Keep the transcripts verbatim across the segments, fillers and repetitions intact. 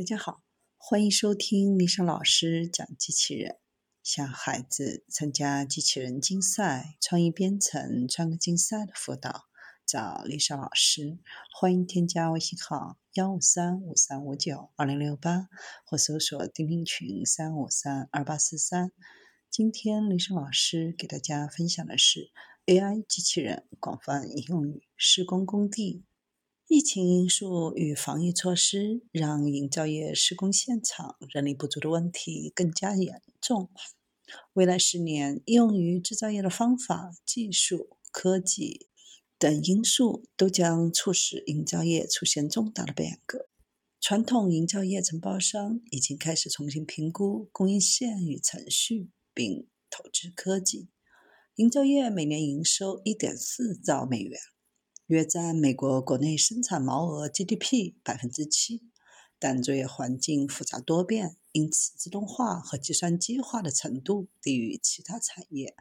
大家好，欢迎收听丽莎老师讲机器人。想孩子参加机器人竞赛、创意编程、创客竞赛的辅导，找丽莎老师。欢迎添加微信号一五三五三五九二零六八或搜索钉钉群三五三二八四三。今天丽莎老师给大家分享的是 A I 机器人广泛应用于施工工地。疫情因素与防疫措施让营造业施工现场人力不足的问题更加严重。未来十年，用于制造业的方法、技术、科技等因素都将促使营造业出现重大的变革。传统营造业承包商已经开始重新评估供应线与程序，并投资科技。营造业每年营收 一点四兆美元。约占美国国内生产毛额 G D P 百分之七，但作业环境复杂多变，因此自动化和计算机化的程度低于其他产业。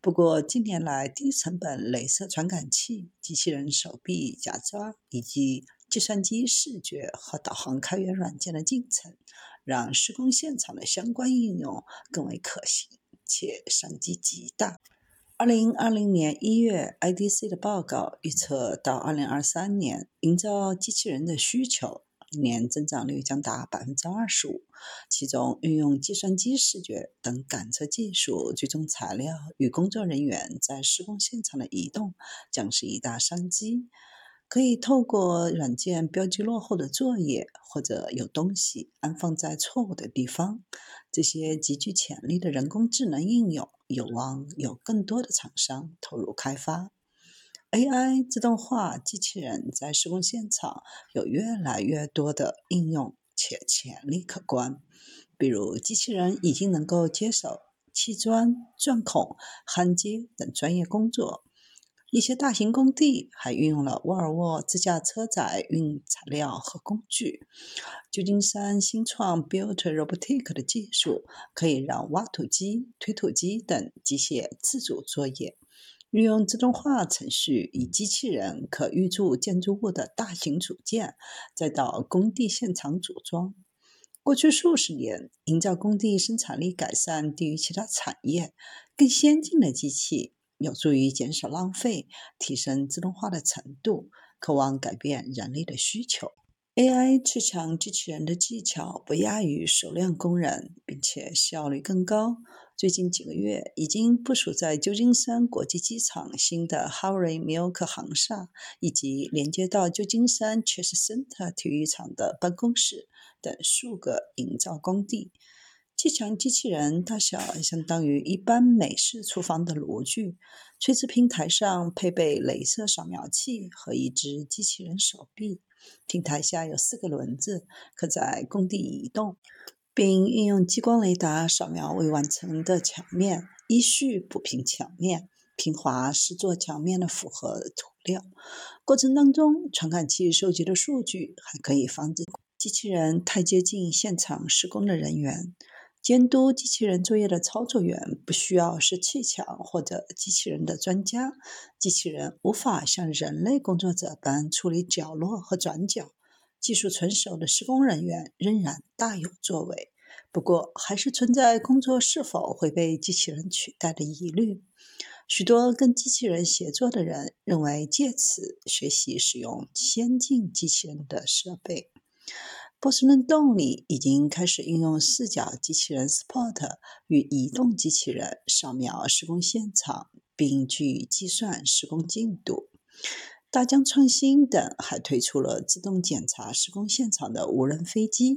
不过近年来，低成本雷射传感器、机器人手臂夹抓以及计算机视觉和导航开源软件的进程，让施工现场的相关应用更为可行且商机极大。二零二零年一月 I D C 的报告预测，到二零二三年，营造机器人的需求年增长率将达 百分之二十五， 其中运用计算机视觉等感测技术追踪材料与工作人员在施工现场的移动将是一大商机。可以透过软件标记落后的作业或者有东西安放在错误的地方，这些极具潜力的人工智能应用有望有更多的厂商投入开发。 A I 自动化机器人在施工现场有越来越多的应用且潜力可观，比如机器人已经能够接手砌砖、钻孔、焊接等专业工作。一些大型工地还运用了沃尔沃自驾车载运材料和工具。旧金山新创 Built Robotics 的技术可以让挖土机、推土机等机械自主作业。运用自动化程序以机器人可预祝建筑物的大型组件，再到工地现场组装。过去数十年，营造工地生产力改善低于其他产业，更先进的机器有助于减少浪费，提升自动化的程度，渴望改变人力的需求。 A I 最强机器人的技巧不亚于数量工人，并且效率更高。最近几个月，已经部署在旧金山国际机场新的 Harvey Milk 航厦，以及连接到旧金山 Chase Center 体育场的办公室等数个营造工地。最强机器人大小相当于一般美式厨房的炉具，垂直平台上配备雷射扫描器和一只机器人手臂，平台下有四个轮子，可在工地移动，并运用激光雷达扫描未完成的墙面，依序补平墙面，平滑施作墙面的符合涂料。过程当中，传感器收集的数据还可以防止机器人太接近现场施工的人员。监督机器人作业的操作员不需要是技巧或者机器人的专家，机器人无法像人类工作者般处理角落和转角，技术纯熟的施工人员仍然大有作为。不过，还是存在工作是否会被机器人取代的疑虑。许多跟机器人协作的人认为，借此学习使用先进机器人的设备。波士顿动力已经开始应用视角机器人 Spot 与移动机器人扫描施工现场，并据计算施工进度。大疆创新等还推出了自动检查施工现场的无人飞机。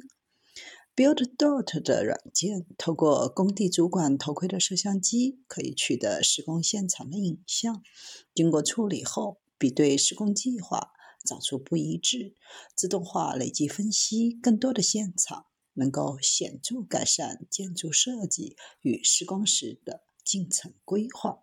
Build Dot 的软件透过工地主管头盔的摄像机可以取得施工现场的影像，经过处理后比对施工计划，找出不一致，自动化累积分析更多的现场，能够显著改善建筑设计与施工时的进程规划。